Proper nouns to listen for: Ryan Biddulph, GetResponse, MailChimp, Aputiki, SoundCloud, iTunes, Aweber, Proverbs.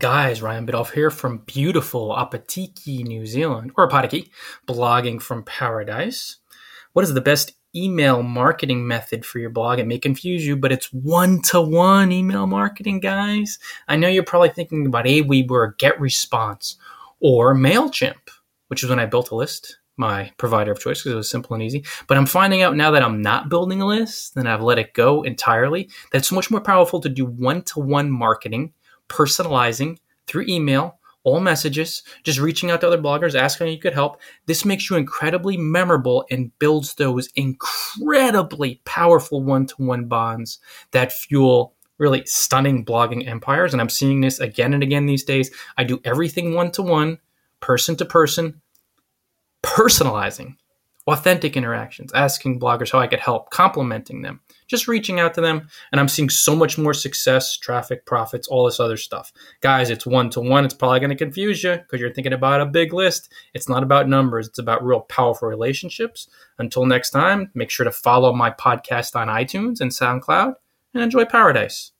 Guys, Ryan Biddulph here from beautiful Aputiki, New Zealand, or Aputiki, blogging from paradise. What is the best email marketing method for your blog? It may confuse you, but it's one-to-one email marketing, guys. I know you're probably thinking about Aweber or GetResponse or MailChimp, which is when I built a list, my provider of choice, because it was simple and easy. But I'm finding out now that I'm not building a list and I've let it go entirely, that it's much more powerful to do one-to-one marketing, personalizing through email, all messages, just reaching out to other bloggers, asking how you could help. This makes you incredibly memorable and builds those incredibly powerful one-to-one bonds that fuel really stunning blogging empires. And I'm seeing this again and again these days. I do everything one-to-one, person-to-person, personalizing, authentic interactions, asking bloggers how I could help, complimenting them, just reaching out to them. And I'm seeing so much more success, traffic, profits, all this other stuff. Guys, it's one-to-one. It's probably going to confuse you because you're thinking about a big list. It's not about numbers. It's about real powerful relationships. Until next time, make sure to follow my podcast on iTunes and SoundCloud and enjoy paradise.